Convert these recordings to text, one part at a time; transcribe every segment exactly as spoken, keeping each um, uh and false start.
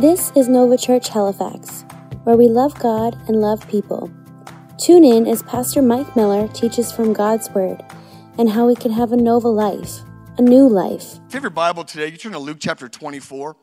This is Nova Church Halifax, where we love God and love people. Tune in as Pastor Mike Miller teaches from God's Word and how we can have a Nova life, a new life. If you have your Bible today, you turn to Luke chapter twenty-four.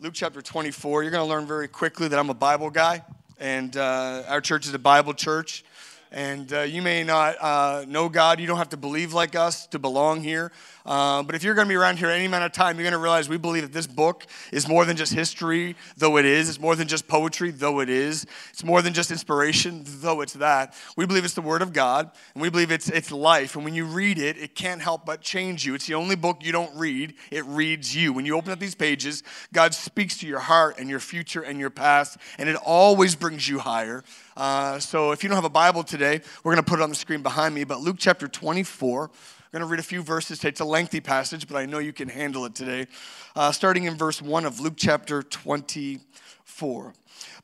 Luke chapter twenty-four, you're going to learn very quickly that I'm a Bible guy, and uh, our church is a Bible church. And uh, you may not uh, know God. You don't have to believe like us to belong here. Uh, but if you're going to be around here any amount of time, you're going to realize we believe that this book is more than just history, though it is. It's more than just poetry, though it is. It's more than just inspiration, though it's that. We believe it's the Word of God, and we believe it's it's life. And when you read it, it can't help but change you. It's the only book you don't read. It reads you. When you open up these pages, God speaks to your heart and your future and your past, and it always brings you higher. Uh, so if you don't have a Bible today, we're going to put it on the screen behind me. But Luke chapter twenty-four, we're going to read a few verses. It's a lengthy passage, but I know you can handle it today. Uh, starting in verse one of Luke chapter twenty-four.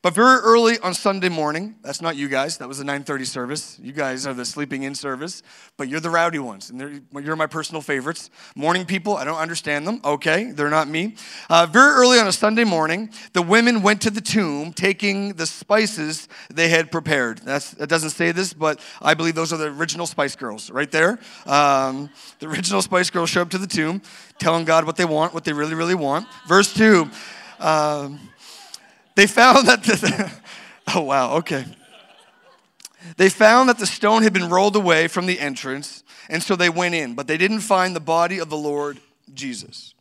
But very early on Sunday morning, that's not you guys, that was the nine thirty service. You guys are the sleeping in service, but you're the rowdy ones, and you're my personal favorites. Morning people, I don't understand them. Okay, they're not me. Uh, very early on a Sunday morning, the women went to the tomb, taking the spices they had prepared. That's, that doesn't say this, but I believe those are the original Spice Girls right there. Um, the original Spice Girls show up to the tomb, telling God what they want, what they really, really want. Verse two. Um, They found that the, oh wow, okay. They found that the stone had been rolled away from the entrance, and so they went in, but they didn't find the body of the Lord Jesus.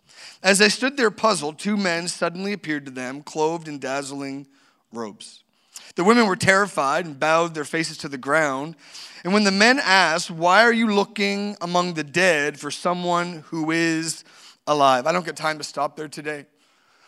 As they stood there puzzled, two men suddenly appeared to them, clothed in dazzling robes. The women were terrified and bowed their faces to the ground. And when the men asked, "Why are you looking among the dead for someone who is alive?" I don't get time to stop there today.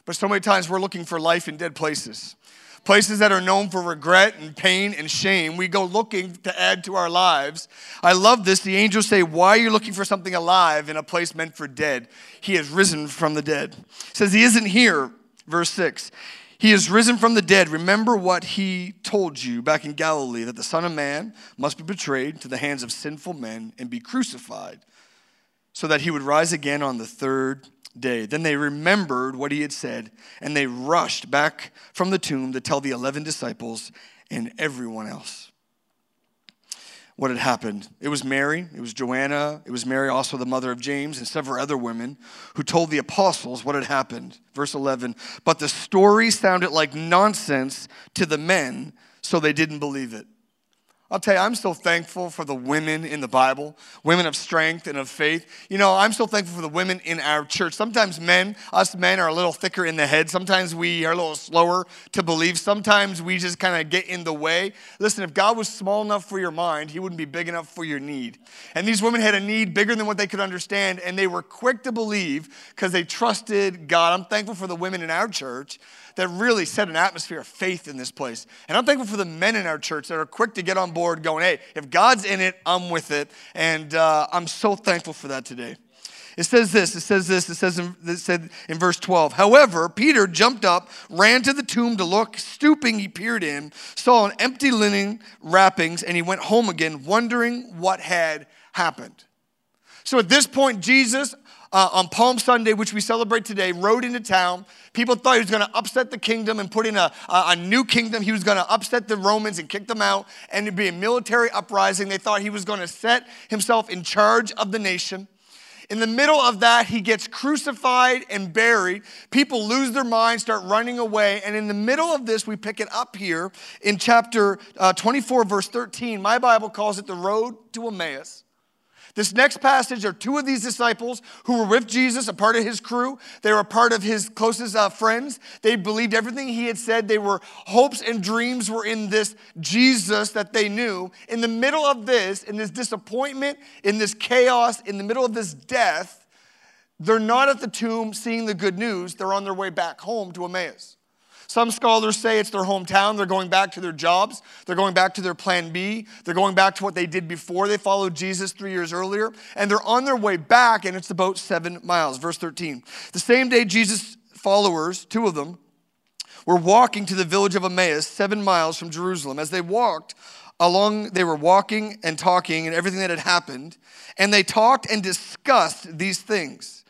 But so many times we're looking for life in dead places. Places that are known for regret and pain and shame. We go looking to add to our lives. I love this. The angels say, why are you looking for something alive in a place meant for dead? He has risen from the dead. It says he isn't here, verse six. He is risen from the dead. Remember what he told you back in Galilee, that the Son of Man must be betrayed to the hands of sinful men and be crucified, so that he would rise again on the third day. Day. Then they remembered what he had said, and they rushed back from the tomb to tell the eleven disciples and everyone else what had happened. It was Mary, it was Joanna, it was Mary, also the mother of James, and several other women who told the apostles what had happened. Verse eleven, but the story sounded like nonsense to the men, so they didn't believe it. I'll tell you, I'm so thankful for the women in the Bible, women of strength and of faith. You know, I'm so thankful for the women in our church. Sometimes men, us men, are a little thicker in the head. Sometimes we are a little slower to believe. Sometimes we just kind of get in the way. Listen, if God was small enough for your mind, he wouldn't be big enough for your need. And these women had a need bigger than what they could understand, and they were quick to believe because they trusted God. I'm thankful for the women in our church that really set an atmosphere of faith in this place. And I'm thankful for the men in our church that are quick to get on board going, hey, if God's in it, I'm with it. And uh, I'm so thankful for that today. It says this, it says this, it says in, it said in verse twelve, however, Peter jumped up, ran to the tomb to look. Stooping, he peered in, saw an empty linen wrappings, and he went home again, wondering what had happened. So at this point, Jesus, Uh, on Palm Sunday, which we celebrate today, rode into town. People thought he was going to upset the kingdom and put in a, a, a new kingdom. He was going to upset the Romans and kick them out, and it'd be a military uprising. They thought he was going to set himself in charge of the nation. In the middle of that, he gets crucified and buried. People lose their minds, start running away. And in the middle of this, we pick it up here in chapter uh, twenty-four, verse thirteen. My Bible calls it the road to Emmaus. This next passage are two of these disciples who were with Jesus, a part of his crew. They were a part of his closest uh, friends. They believed everything he had said. They were hopes and dreams were in this Jesus that they knew. In the middle of this, in this disappointment, in this chaos, in the middle of this death, they're not at the tomb seeing the good news. They're on their way back home to Emmaus. Some scholars say it's their hometown. They're going back to their jobs. They're going back to their plan B. They're going back to what they did before they followed Jesus three years earlier. And they're on their way back, and it's about seven miles. Verse thirteen. The same day Jesus' followers, two of them, were walking to the village of Emmaus, seven miles from Jerusalem. As they walked along, they were walking and talking and everything that had happened. And they talked and discussed these things.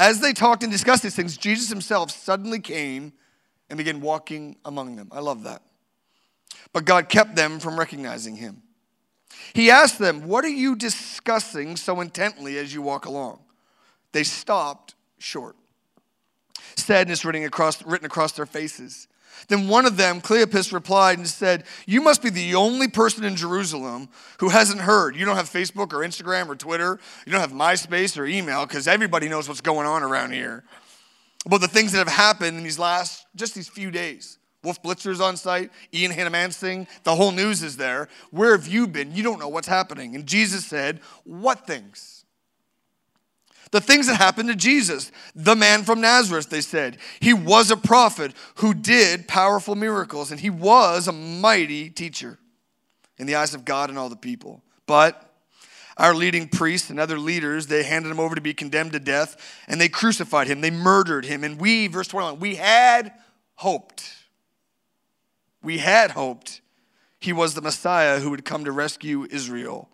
As they talked and discussed these things, Jesus himself suddenly came and began walking among them. I love that. But God kept them from recognizing him. He asked them, what are you discussing so intently as you walk along? They stopped short. Sadness written across, written across their faces. Then one of them, Cleopas, replied and said, you must be the only person in Jerusalem who hasn't heard. You don't have Facebook or Instagram or Twitter. You don't have MySpace or email because everybody knows what's going on around here. About the things that have happened in these last, just these few days. Wolf Blitzer's on site, Ian Hanneman Singh, the whole news is there. Where have you been? You don't know what's happening. And Jesus said, what things? The things that happened to Jesus, the man from Nazareth, they said. He was a prophet who did powerful miracles, and he was a mighty teacher in the eyes of God and all the people. But our leading priests and other leaders, they handed him over to be condemned to death, and they crucified him. They murdered him. And we, verse twenty-one, we had hoped. We had hoped he was the Messiah who would come to rescue Israel.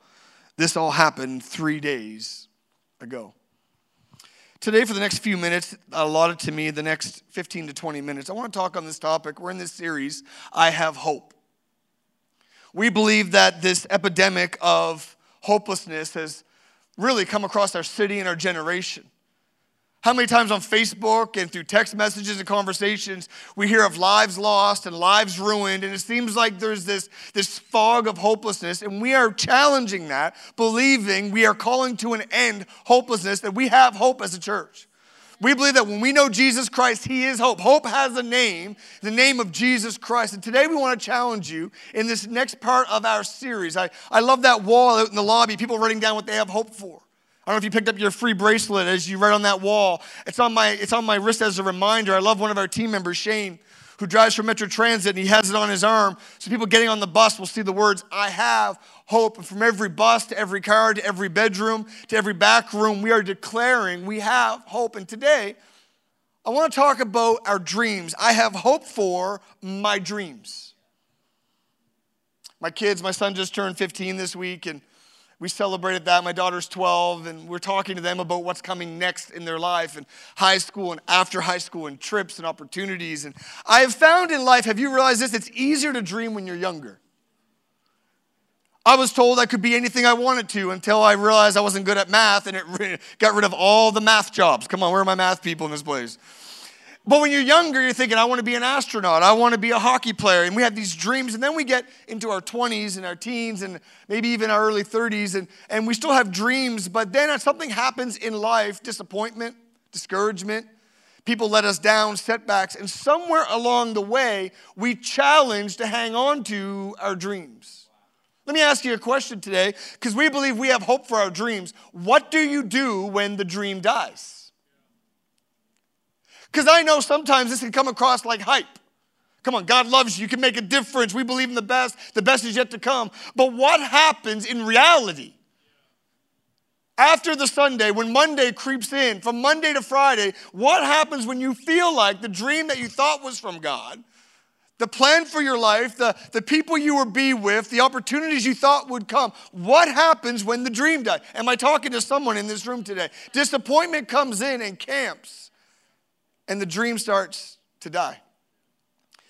This all happened three days ago. Today, for the next few minutes, allotted to me, the next fifteen to twenty minutes, I want to talk on this topic. We're in this series, I Have Hope. We believe that this epidemic of hopelessness has really come across our city and our generation. How many times on Facebook and through text messages and conversations we hear of lives lost and lives ruined, and it seems like there's this, this fog of hopelessness, and we are challenging that, believing we are calling to an end hopelessness, that we have hope as a church. We believe that when we know Jesus Christ, he is hope. Hope has a name, the name of Jesus Christ. And today we want to challenge you in this next part of our series. I, I love that wall out in the lobby, people writing down what they have hope for. I don't know if you picked up your free bracelet as you write on that wall. It's on my, it's on my wrist as a reminder. I love one of our team members, Shane, who drives for Metro Transit, and he has it on his arm. So people getting on the bus will see the words, I have hope. And from every bus to every car to every bedroom to every back room, we are declaring we have hope. And today, I want to talk about our dreams. I have hope for my dreams. My kids, my son just turned fifteen this week, and we celebrated that. My daughter's twelve, and we're talking to them about what's coming next in their life, and high school and after high school, and trips and opportunities. And I have found in life, have you realized this? It's easier to dream when you're younger. I was told I could be anything I wanted to until I realized I wasn't good at math, and it got rid of all the math jobs. Come on, where are my math people in this place? But when you're younger, you're thinking, I want to be an astronaut. I want to be a hockey player. And we have these dreams. And then we get into our twenties and our teens and maybe even our early thirties. And, and we still have dreams. But then something happens in life, disappointment, discouragement. People let us down, setbacks. And somewhere along the way, we challenge to hang on to our dreams. Let me ask you a question today, because we believe we have hope for our dreams. What do you do when the dream dies? Because I know sometimes this can come across like hype. Come on, God loves you. You can make a difference. We believe in the best. The best is yet to come. But what happens in reality? After the Sunday, when Monday creeps in, from Monday to Friday, what happens when you feel like the dream that you thought was from God, the plan for your life, the, the people you would be with, the opportunities you thought would come, what happens when the dream dies? Am I talking to someone in this room today? Disappointment comes in and camps. And the dream starts to die.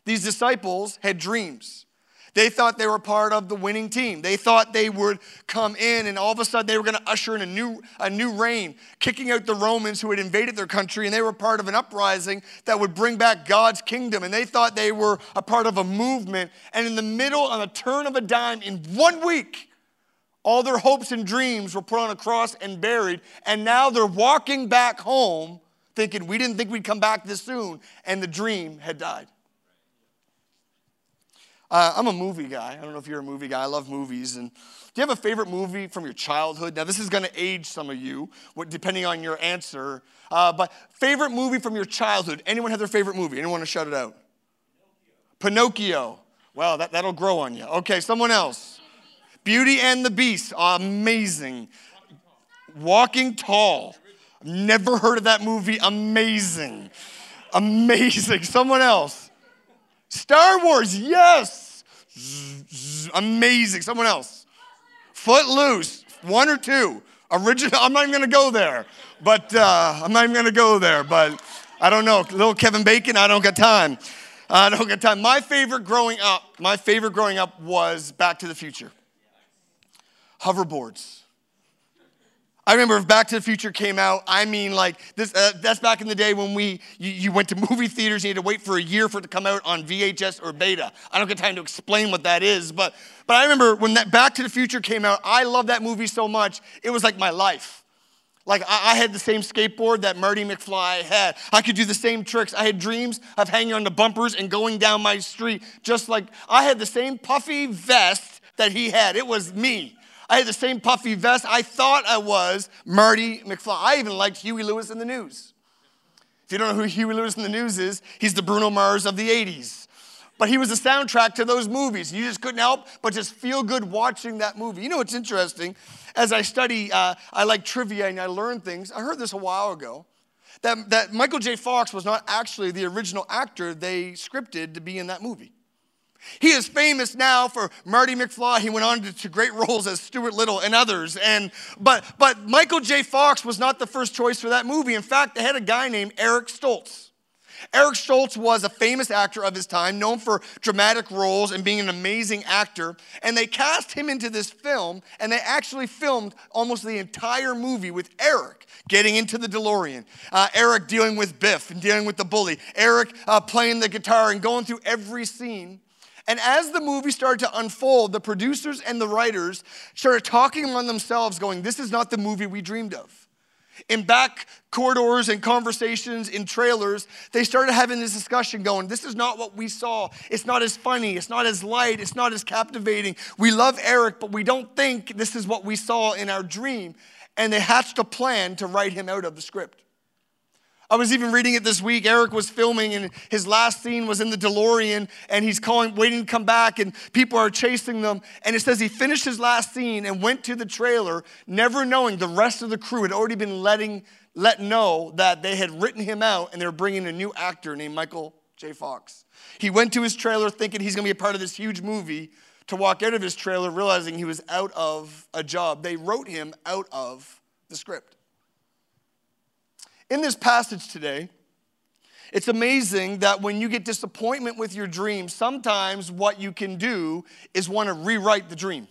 These disciples had dreams. They thought they were part of the winning team. They thought they would come in, and all of a sudden they were going to usher in a new, a new reign, kicking out the Romans who had invaded their country, and they were part of an uprising that would bring back God's kingdom. And they thought they were a part of a movement. And in the middle, on a turn of a dime, in one week, all their hopes and dreams were put on a cross and buried. And now they're walking back home, thinking we didn't think we'd come back this soon, and the dream had died. Uh, I'm a movie guy. I don't know if you're a movie guy. I love movies. And do you have a favorite movie from your childhood? Now, this is going to age some of you, depending on your answer. Uh, but favorite movie from your childhood? Anyone have their favorite movie? Anyone want to shout it out? Pinocchio. Pinocchio. Wow, that, that'll grow on you. Okay, someone else. Beauty and the Beast. Amazing. Walking Tall. Never heard of that movie. Amazing. Amazing. Someone else. Star Wars. Yes. Z- z- amazing. Someone else. Footloose. One or two. Original, I'm not even going to go there. But uh, I'm not even going to go there. But I don't know. Little Kevin Bacon, I don't got time. I don't got time. My favorite growing up, my favorite growing up was Back to the Future. Hoverboards. I remember if Back to the Future came out, I mean, like, this. Uh, that's back in the day when we you, you went to movie theaters and you had to wait for a year for it to come out on V H S or Beta. I don't get time to explain what that is, but, but I remember when that Back to the Future came out, I loved that movie so much, it was like my life. Like, I, I had the same skateboard that Marty McFly had. I could do the same tricks. I had dreams of hanging on the bumpers and going down my street, just like, I had the same puffy vest that he had. It was me. I had the same puffy vest. I thought I was Marty McFly. I even liked Huey Lewis and the News. If you don't know who Huey Lewis and the News is, he's the Bruno Mars of the eighties. But he was the soundtrack to those movies. You just couldn't help but just feel good watching that movie. You know what's interesting? As I study, uh, I like trivia and I learn things. I heard this a while ago, that, that Michael J. Fox was not actually the original actor they scripted to be in that movie. He is famous now for Marty McFly. He went on to, to great roles as Stuart Little and others. And but but Michael J. Fox was not the first choice for that movie. In fact, they had a guy named Eric Stoltz. Eric Stoltz was a famous actor of his time, known for dramatic roles and being an amazing actor. And they cast him into this film, and they actually filmed almost the entire movie with Eric getting into the DeLorean, uh, Eric dealing with Biff and dealing with the bully, Eric uh, playing the guitar and going through every scene. And as the movie started to unfold, the producers and the writers started talking among themselves, going, this is not the movie we dreamed of. In back corridors and conversations in trailers, they started having this discussion going, this is not what we saw. It's not as funny. It's not as light. It's not as captivating. We love Eric, but we don't think this is what we saw in our dream. And they hatched a plan to write him out of the script. I was even reading it this week. Eric was filming, and his last scene was in the DeLorean, and he's calling, waiting to come back, and people are chasing them. And it says he finished his last scene and went to the trailer, never knowing the rest of the crew had already been letting let know that they had written him out, and they were bringing a new actor named Michael J. Fox. He went to his trailer thinking he's going to be a part of this huge movie, to walk out of his trailer realizing he was out of a job. They wrote him out of the script. In this passage today, it's amazing that when you get disappointment with your dream, sometimes what you can do is want to rewrite the dream.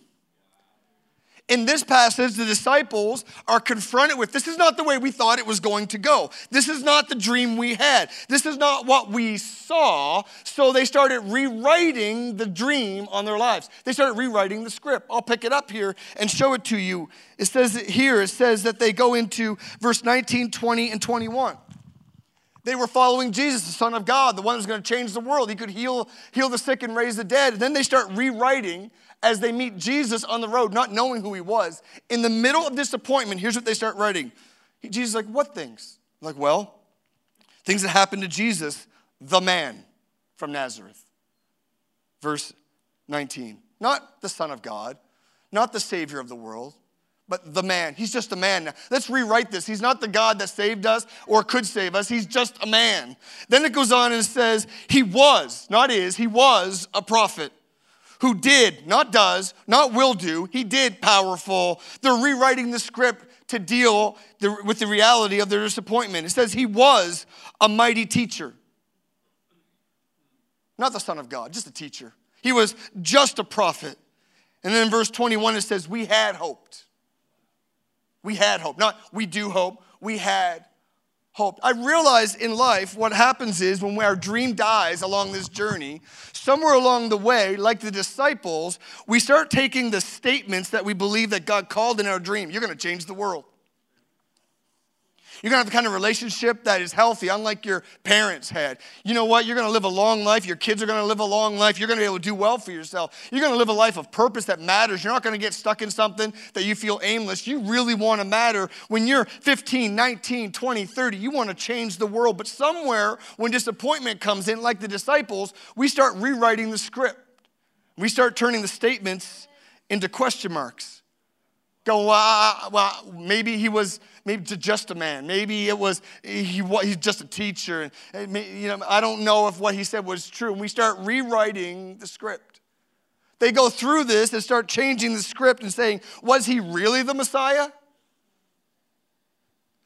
In this passage, the disciples are confronted with, this is not the way we thought it was going to go. This is not the dream we had. This is not what we saw. So they started rewriting the dream on their lives. They started rewriting the script. I'll pick it up here and show it to you. It says it here, it says that they go into verse nineteen, twenty, and twenty-one. They were following Jesus, the Son of God, the one who's going to change the world. He could heal, heal the sick and raise the dead. And then they start rewriting as they meet Jesus on the road, not knowing who he was. In the middle of disappointment, here's what they start writing. Jesus is like, what things? Like, well, things that happened to Jesus, the man from Nazareth. Verse nineteen. Not the Son of God, not the Savior of the world, but the man. He's just a man now. Let's rewrite this. He's not the God that saved us or could save us. He's just a man. Then it goes on and says, he was, not is, he was a prophet. Who did, not does, not will do, he did powerful. They're rewriting the script to deal the, with the reality of their disappointment. It says he was a mighty teacher. Not the Son of God, just a teacher. He was just a prophet. And then in verse twenty-one it says we had hoped. We had hope, not we do hope, we had hope. I realize in life what happens is when our dream dies along this journey, somewhere along the way, like the disciples, we start taking the statements that we believe that God called in our dream. You're going to change the world. You're going to have the kind of relationship that is healthy, unlike your parents had. You know what? You're going to live a long life. Your kids are going to live a long life. You're going to be able to do well for yourself. You're going to live a life of purpose that matters. You're not going to get stuck in something that you feel aimless. You really want to matter. When you're fifteen, nineteen, twenty, thirty, you want to change the world. But somewhere when disappointment comes in, like the disciples, we start rewriting the script. We start turning the statements into question marks. Go, well, well, maybe he was maybe just a man. Maybe it was, he, he's just a teacher. And, you know, I don't know if what he said was true. And we start rewriting the script. They go through this and start changing the script and saying, was he really the Messiah?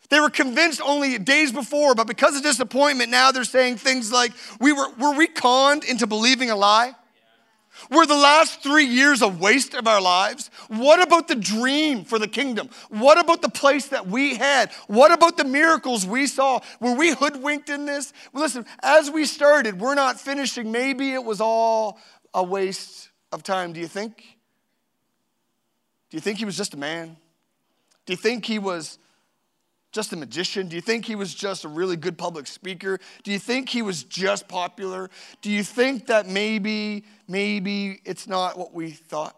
They were convinced only days before, but because of disappointment, now they're saying things like, we were, were we conned into believing a lie? Were the last three years a waste of our lives? What about the dream for the kingdom? What about the place that we had? What about the miracles we saw? Were we hoodwinked in this? Well, listen, as we started, we're not finishing. Maybe it was all a waste of time. Do you think? Do you think he was just a man? Do you think he was just a magician? Do you think he was just a really good public speaker? Do you think he was just popular? Do you think that maybe, maybe it's not what we thought?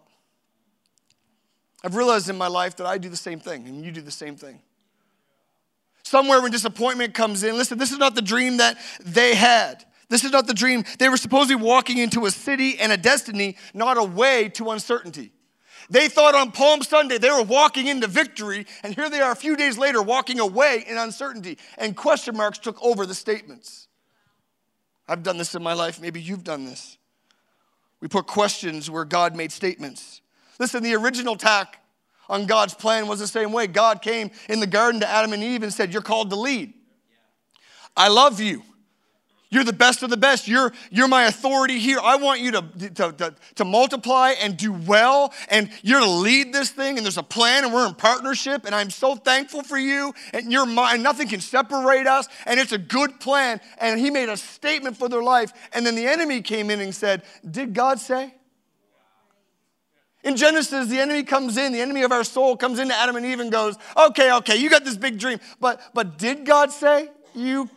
I've realized in my life that I do the same thing and you do the same thing. Somewhere when disappointment comes in, listen, this is not the dream that they had. This is not the dream. They were supposedly walking into a city and a destiny, not a way to uncertainty. They thought on Palm Sunday they were walking into victory, and here they are a few days later walking away in uncertainty, and question marks took over the statements. I've done this in my life. Maybe you've done this. We put questions where God made statements. Listen, the original tack on God's plan was the same way. God came in the garden to Adam and Eve and said, you're called to lead. I love you. You're the best of the best. You're, you're my authority here. I want you to, to, to, to multiply and do well, and you're to lead this thing, and there's a plan, and we're in partnership, and I'm so thankful for you, and you're mine. Nothing can separate us, and it's a good plan. And he made a statement for their life, and then the enemy came in and said, did God say? In Genesis, the enemy comes in, the enemy of our soul comes into Adam and Eve and goes, okay, okay, you got this big dream, but, but did God say you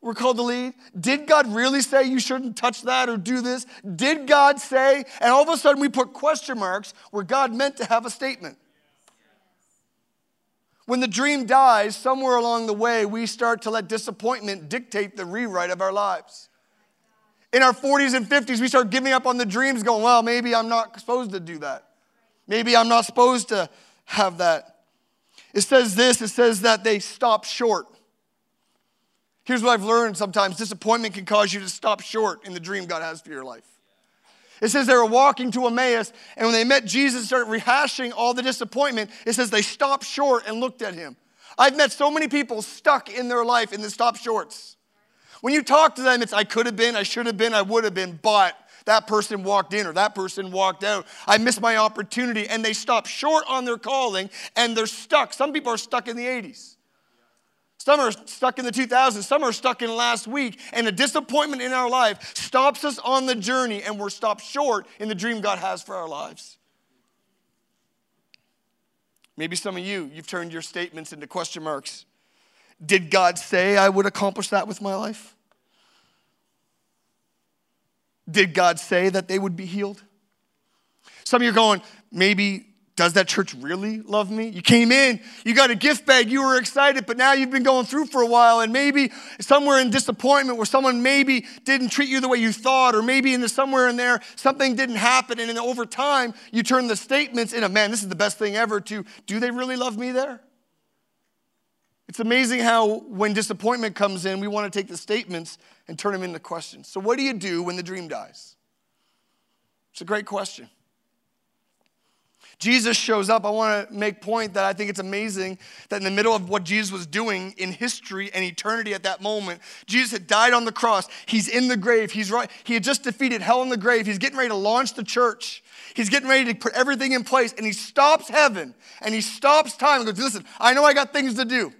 we're called to lead? Did God really say you shouldn't touch that or do this? Did God say? And all of a sudden we put question marks where God meant to have a statement. When the dream dies, somewhere along the way, we start to let disappointment dictate the rewrite of our lives. In our forties and fifties, we start giving up on the dreams going, well, maybe I'm not supposed to do that. Maybe I'm not supposed to have that. It says this, it says that they stop short. Here's what I've learned sometimes. Disappointment can cause you to stop short in the dream God has for your life. It says they were walking to Emmaus, and when they met Jesus and started rehashing all the disappointment, it says they stopped short and looked at him. I've met so many people stuck in their life in the stop shorts. When you talk to them, it's I could have been, I should have been, I would have been, but that person walked in or that person walked out. I missed my opportunity, and they stop short on their calling, and they're stuck. Some people are stuck in the eighties. Some are stuck in the two thousands. Some are stuck in last week. And a disappointment in our life stops us on the journey, and we're stopped short in the dream God has for our lives. Maybe some of you, you've turned your statements into question marks. Did God say I would accomplish that with my life? Did God say that they would be healed? Some of you are going, maybe does that church really love me? You came in, you got a gift bag, you were excited, but now you've been going through for a while, and maybe somewhere in disappointment where someone maybe didn't treat you the way you thought, or maybe in the, somewhere in there something didn't happen, and then over time you turn the statements into, man, this is the best thing ever, to, do they really love me there? It's amazing how when disappointment comes in, we want to take the statements and turn them into questions. So what do you do when the dream dies? It's a great question. Jesus shows up. I want to make point that I think it's amazing that in the middle of what Jesus was doing in history and eternity at that moment, Jesus had died on the cross. He's in the grave. He's right. He had just defeated hell in the grave. He's getting ready to launch the church. He's getting ready to put everything in place, and he stops heaven, and he stops time and goes, listen, I know I got things to do.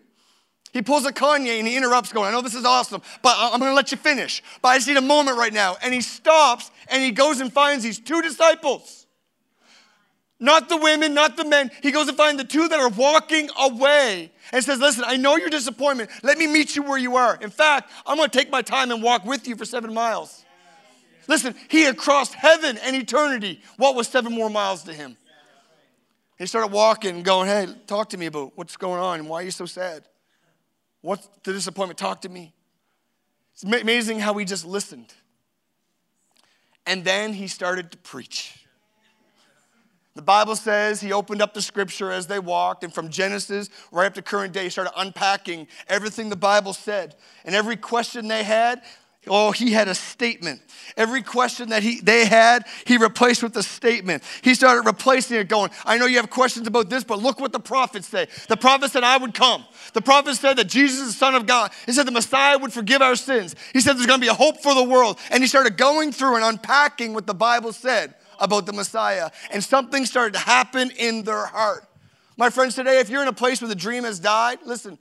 He pulls a Kanye and he interrupts going, I know this is awesome, but I'm going to let you finish. But I just need a moment right now. And he stops, and he goes and finds these two disciples. Not the women, not the men. He goes and finds the two that are walking away and says, listen, I know your disappointment. Let me meet you where you are. In fact, I'm going to take my time and walk with you for seven miles. Listen, he had crossed heaven and eternity. What was seven more miles to him? He started walking and going, hey, talk to me about what's going on and why are you so sad? What's the disappointment? Talk to me. It's amazing how he just listened. And then he started to preach. The Bible says he opened up the scripture as they walked, and from Genesis right up to current day, he started unpacking everything the Bible said. And every question they had, Oh, he had a statement. Every question that he they had, he replaced with a statement. He started replacing it going, I know you have questions about this, but look what the prophets say. The prophet said, I would come. The prophet said that Jesus is the Son of God. He said the Messiah would forgive our sins. He said there's going to be a hope for the world. And he started going through and unpacking what the Bible said about the Messiah. And something started to happen in their heart. My friends, today, if you're in a place where the dream has died, listen,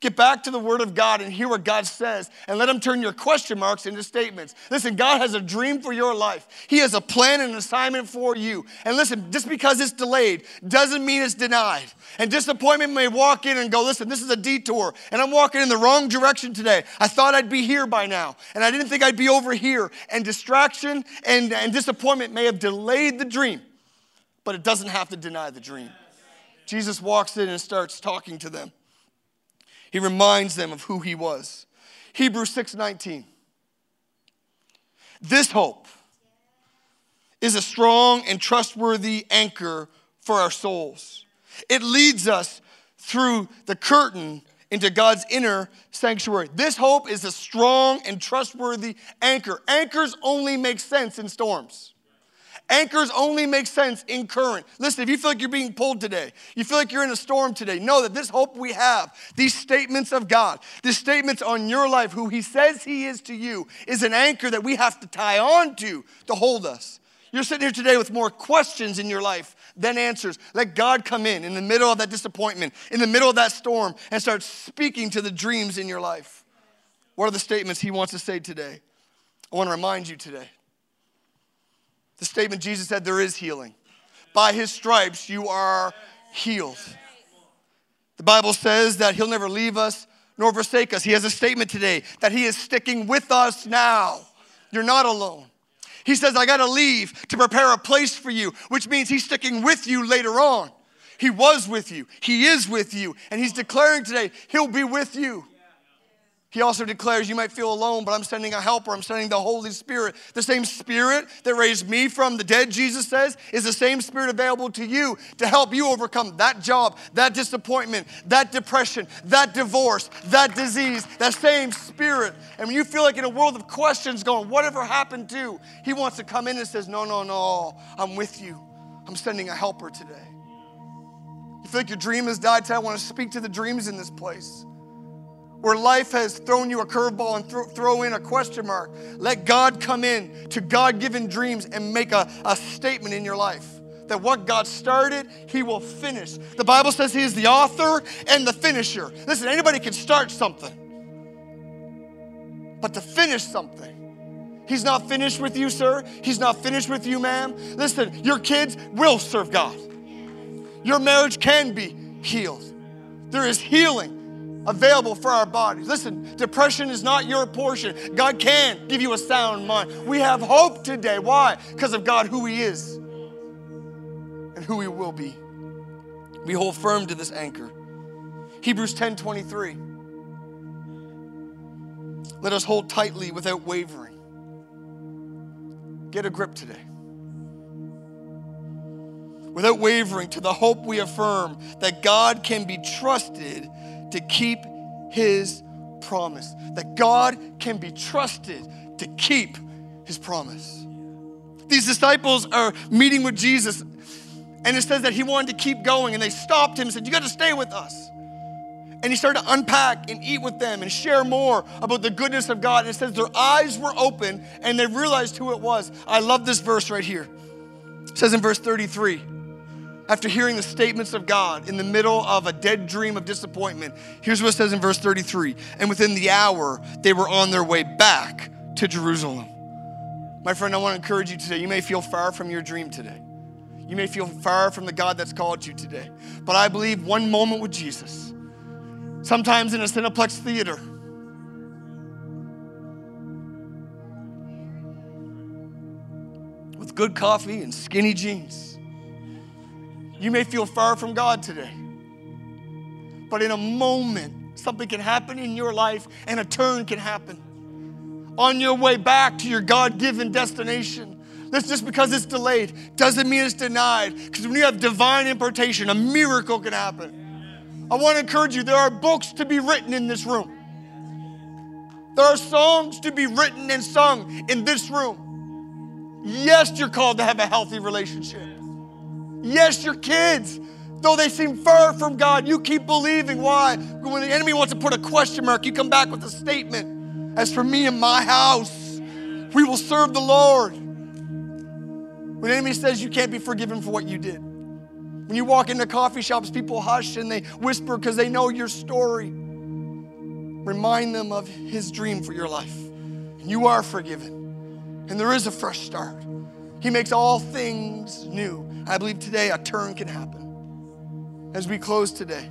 get back to the Word of God and hear what God says and let him turn your question marks into statements. Listen, God has a dream for your life. He has a plan and an assignment for you. And listen, just because it's delayed doesn't mean it's denied. And disappointment may walk in and go, listen, this is a detour and I'm walking in the wrong direction today. I thought I'd be here by now and I didn't think I'd be over here. And distraction and, and disappointment may have delayed the dream, but it doesn't have to deny the dream. Jesus walks in and starts talking to them. He reminds them of who he was. Hebrews six nineteen. This hope is a strong and trustworthy anchor for our souls. It leads us through the curtain into God's inner sanctuary. This hope is a strong and trustworthy anchor. Anchors only make sense in storms. Anchors only make sense in current. Listen, if you feel like you're being pulled today, you feel like you're in a storm today, know that this hope we have, these statements of God, these statements on your life, who he says he is to you, is an anchor that we have to tie on to to hold us. You're sitting here today with more questions in your life than answers. Let God come in in the middle of that disappointment, in the middle of that storm, and start speaking to the dreams in your life. What are the statements he wants to say today? I want to remind you today. The statement Jesus said, there is healing. By his stripes, you are healed. The Bible says that he'll never leave us nor forsake us. He has a statement today that he is sticking with us now. You're not alone. He says, I got to leave to prepare a place for you, which means he's sticking with you later on. He was with you. He is with you. And he's declaring today, he'll be with you. He also declares, you might feel alone, but I'm sending a helper. I'm sending the Holy Spirit. The same Spirit that raised me from the dead, Jesus says, is the same Spirit available to you to help you overcome that job, that disappointment, that depression, that divorce, that disease, that same Spirit. And when you feel like in a world of questions going, whatever happened to, he wants to come in and says, no, no, no, I'm with you. I'm sending a helper today. You feel like your dream has died today? I want to speak to the dreams in this place. Where life has thrown you a curveball and th- throw in a question mark, let God come in to God-given dreams and make a, a statement in your life that what God started, he will finish. The Bible says he is the author and the finisher. Listen, anybody can start something, but to finish something, he's not finished with you, sir. He's not finished with you, ma'am. Listen, your kids will serve God. Your marriage can be healed. There is healing available for our bodies. Listen, depression is not your portion. God can give you a sound mind. We have hope today. Why? Because of God, who he is and who he will be. We hold firm to this anchor. Hebrews ten twenty-three. Let us hold tightly without wavering. Get a grip today. Without wavering to the hope we affirm that God can be trusted to keep his promise. That God can be trusted to keep his promise. These disciples are meeting with Jesus, and it says that he wanted to keep going, and they stopped him and said, you got to stay with us. And he started to unpack and eat with them and share more about the goodness of God. And it says their eyes were open and they realized who it was. I love this verse right here. It says in verse thirty-three, after hearing the statements of God in the middle of a dead dream of disappointment, here's what it says in verse thirty-three. And within the hour, they were on their way back to Jerusalem. My friend, I want to encourage you today. You may feel far from your dream today. You may feel far from the God that's called you today. But I believe one moment with Jesus, sometimes in a Cineplex theater, with good coffee and skinny jeans, you may feel far from God today, but in a moment, something can happen in your life and a turn can happen. On your way back to your God-given destination, that's just because it's delayed doesn't mean it's denied, because when you have divine impartation, a miracle can happen. I want to encourage you, there are books to be written in this room. There are songs to be written and sung in this room. Yes, you're called to have a healthy relationship. Yes, your kids, though they seem far from God, you keep believing. Why? When the enemy wants to put a question mark, you come back with a statement. As for me and my house, we will serve the Lord. When the enemy says you can't be forgiven for what you did. When you walk into coffee shops, people hush and they whisper because they know your story. Remind them of his dream for your life. You are forgiven. And there is a fresh start. He makes all things new. I believe today a turn can happen. As we close today,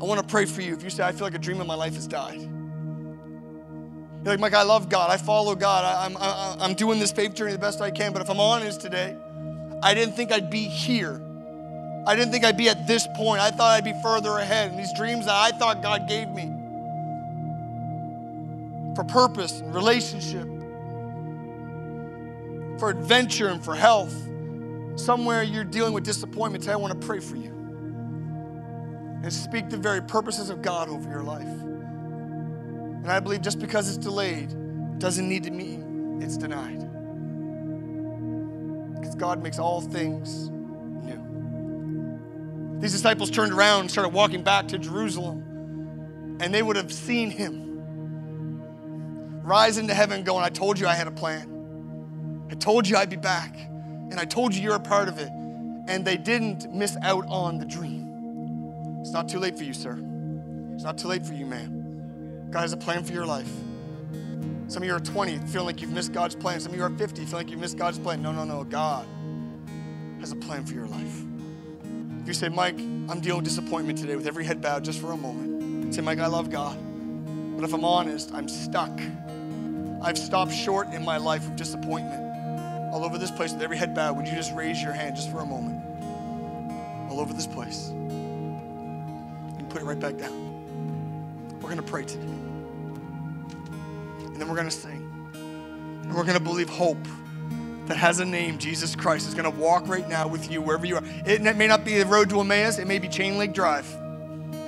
I want to pray for you. If you say, I feel like a dream of my life has died. You're like, Mike, I love God. I follow God. I, I'm, I, I'm doing this faith journey the best I can. But if I'm honest today, I didn't think I'd be here. I didn't think I'd be at this point. I thought I'd be further ahead. And these dreams that I thought God gave me for purpose and relationship, for adventure and for health. Somewhere you're dealing with disappointment today, I want to pray for you and speak the very purposes of God over your life. And I believe just because it's delayed doesn't need to mean it's denied. Because God makes all things new. These disciples turned around and started walking back to Jerusalem, and they would have seen him rise into heaven going, I told you I had a plan. I told you I'd be back. And I told you you're a part of it. And they didn't miss out on the dream. It's not too late for you, sir. It's not too late for you, ma'am. God has a plan for your life. Some of you are twenty, feeling like you've missed God's plan. Some of you are fifty, feeling like you've missed God's plan. No, no, no. God has a plan for your life. If you say, Mike, I'm dealing with disappointment today with every head bowed just for a moment. Say, Mike, I love God. But if I'm honest, I'm stuck. I've stopped short in my life of disappointment. All over this place, with every head bowed, would you just raise your hand just for a moment? All over this place. And put it right back down. We're going to pray today. And then we're going to sing. And we're going to believe hope that has a name, Jesus Christ, is going to walk right now with you wherever you are. It may not be the road to Emmaus. It may be Chain Lake Drive.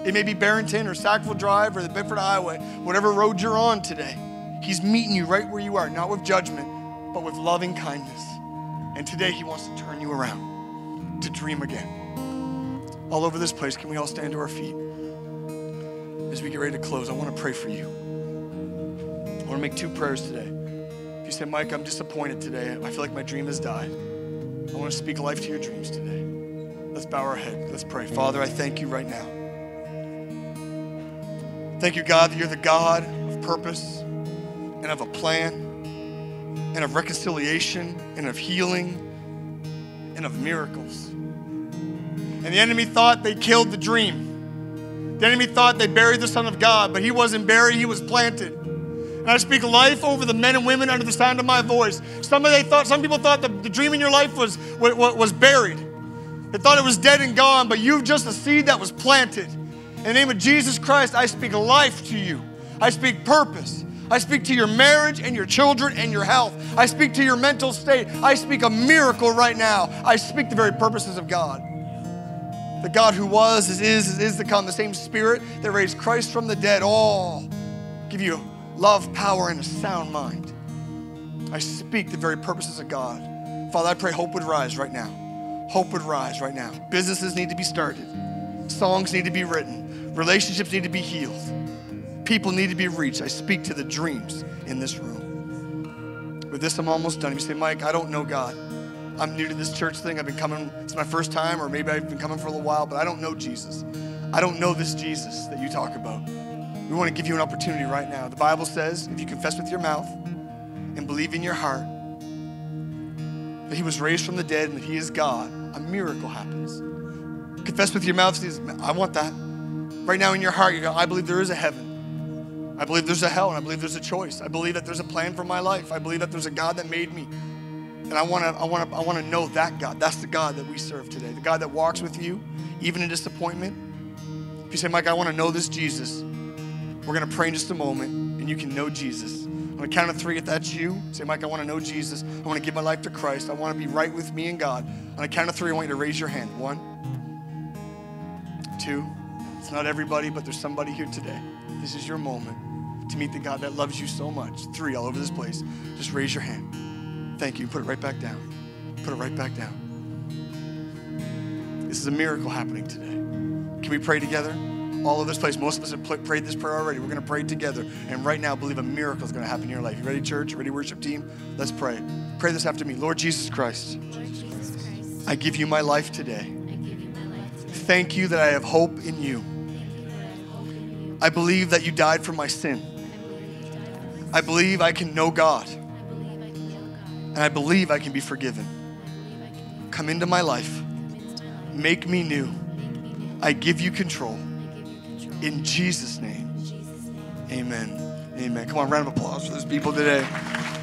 It may be Barrington or Sackville Drive or the Bedford Highway. Whatever road you're on today, he's meeting you right where you are, not with judgment, but with loving kindness. And today he wants to turn you around to dream again. All over this place, can we all stand to our feet? As we get ready to close, I want to pray for you. I want to make two prayers today. If you say, Mike, I'm disappointed today. I feel like my dream has died. I want to speak life to your dreams today. Let's bow our head. Let's pray. Father, I thank you right now. Thank you, God, that you're the God of purpose and of a plan, and of reconciliation, and of healing, and of miracles. And the enemy thought they killed the dream. The enemy thought they buried the Son of God, but he wasn't buried, he was planted. And I speak life over the men and women under the sound of my voice. Some, of they thought, some people thought the, the dream in your life was, was buried. They thought it was dead and gone, but you've just a seed that was planted. In the name of Jesus Christ, I speak life to you. I speak purpose. I speak to your marriage and your children and your health. I speak to your mental state. I speak a miracle right now. I speak the very purposes of God. The God who was, is, is, is to come. The same spirit that raised Christ from the dead. All give you love, power, and a sound mind. I speak the very purposes of God. Father, I pray hope would rise right now. Hope would rise right now. Businesses need to be started. Songs need to be written. Relationships need to be healed. People need to be reached. I speak to the dreams in this room. With this, I'm almost done. You say, Mike, I don't know God. I'm new to this church thing. I've been coming, it's my first time, or maybe I've been coming for a little while, but I don't know Jesus. I don't know this Jesus that you talk about. We want to give you an opportunity right now. The Bible says, if you confess with your mouth and believe in your heart that he was raised from the dead and that he is God, a miracle happens. Confess with your mouth, says, I want that. Right now in your heart, you go, I believe there is a heaven. I believe there's a hell, and I believe there's a choice. I believe that there's a plan for my life. I believe that there's a God that made me. And I want to I want to I want to know that God. That's the God that we serve today. The God that walks with you even in disappointment. If you say, Mike, I want to know this Jesus. We're going to pray in just a moment and you can know Jesus. On the count of three, if that's you, say, Mike, I want to know Jesus. I want to give my life to Christ. I want to be right with me and God. On the count of three, I want you to raise your hand. One, two. It's not everybody, but there's somebody here today. This is your moment. to meet the God that loves you so much? Three all over this place. Just raise your hand. Thank you. Put it right back down. Put it right back down. This is a miracle happening today. Can we pray together? All over this place. Most of us have prayed this prayer already. We're going to pray together. And right now, believe a miracle is going to happen in your life. You ready, church? You ready, worship team? Let's pray. Pray this after me. Lord Jesus Christ, Lord Jesus Christ, I give you my life today. Thank you that I have hope in you. I believe that you died for my sin. I believe I can know God. And I believe I can be forgiven. Come into my life. Make me new. I give you control. In Jesus' name, amen. Amen. Come on, round of applause for those people today.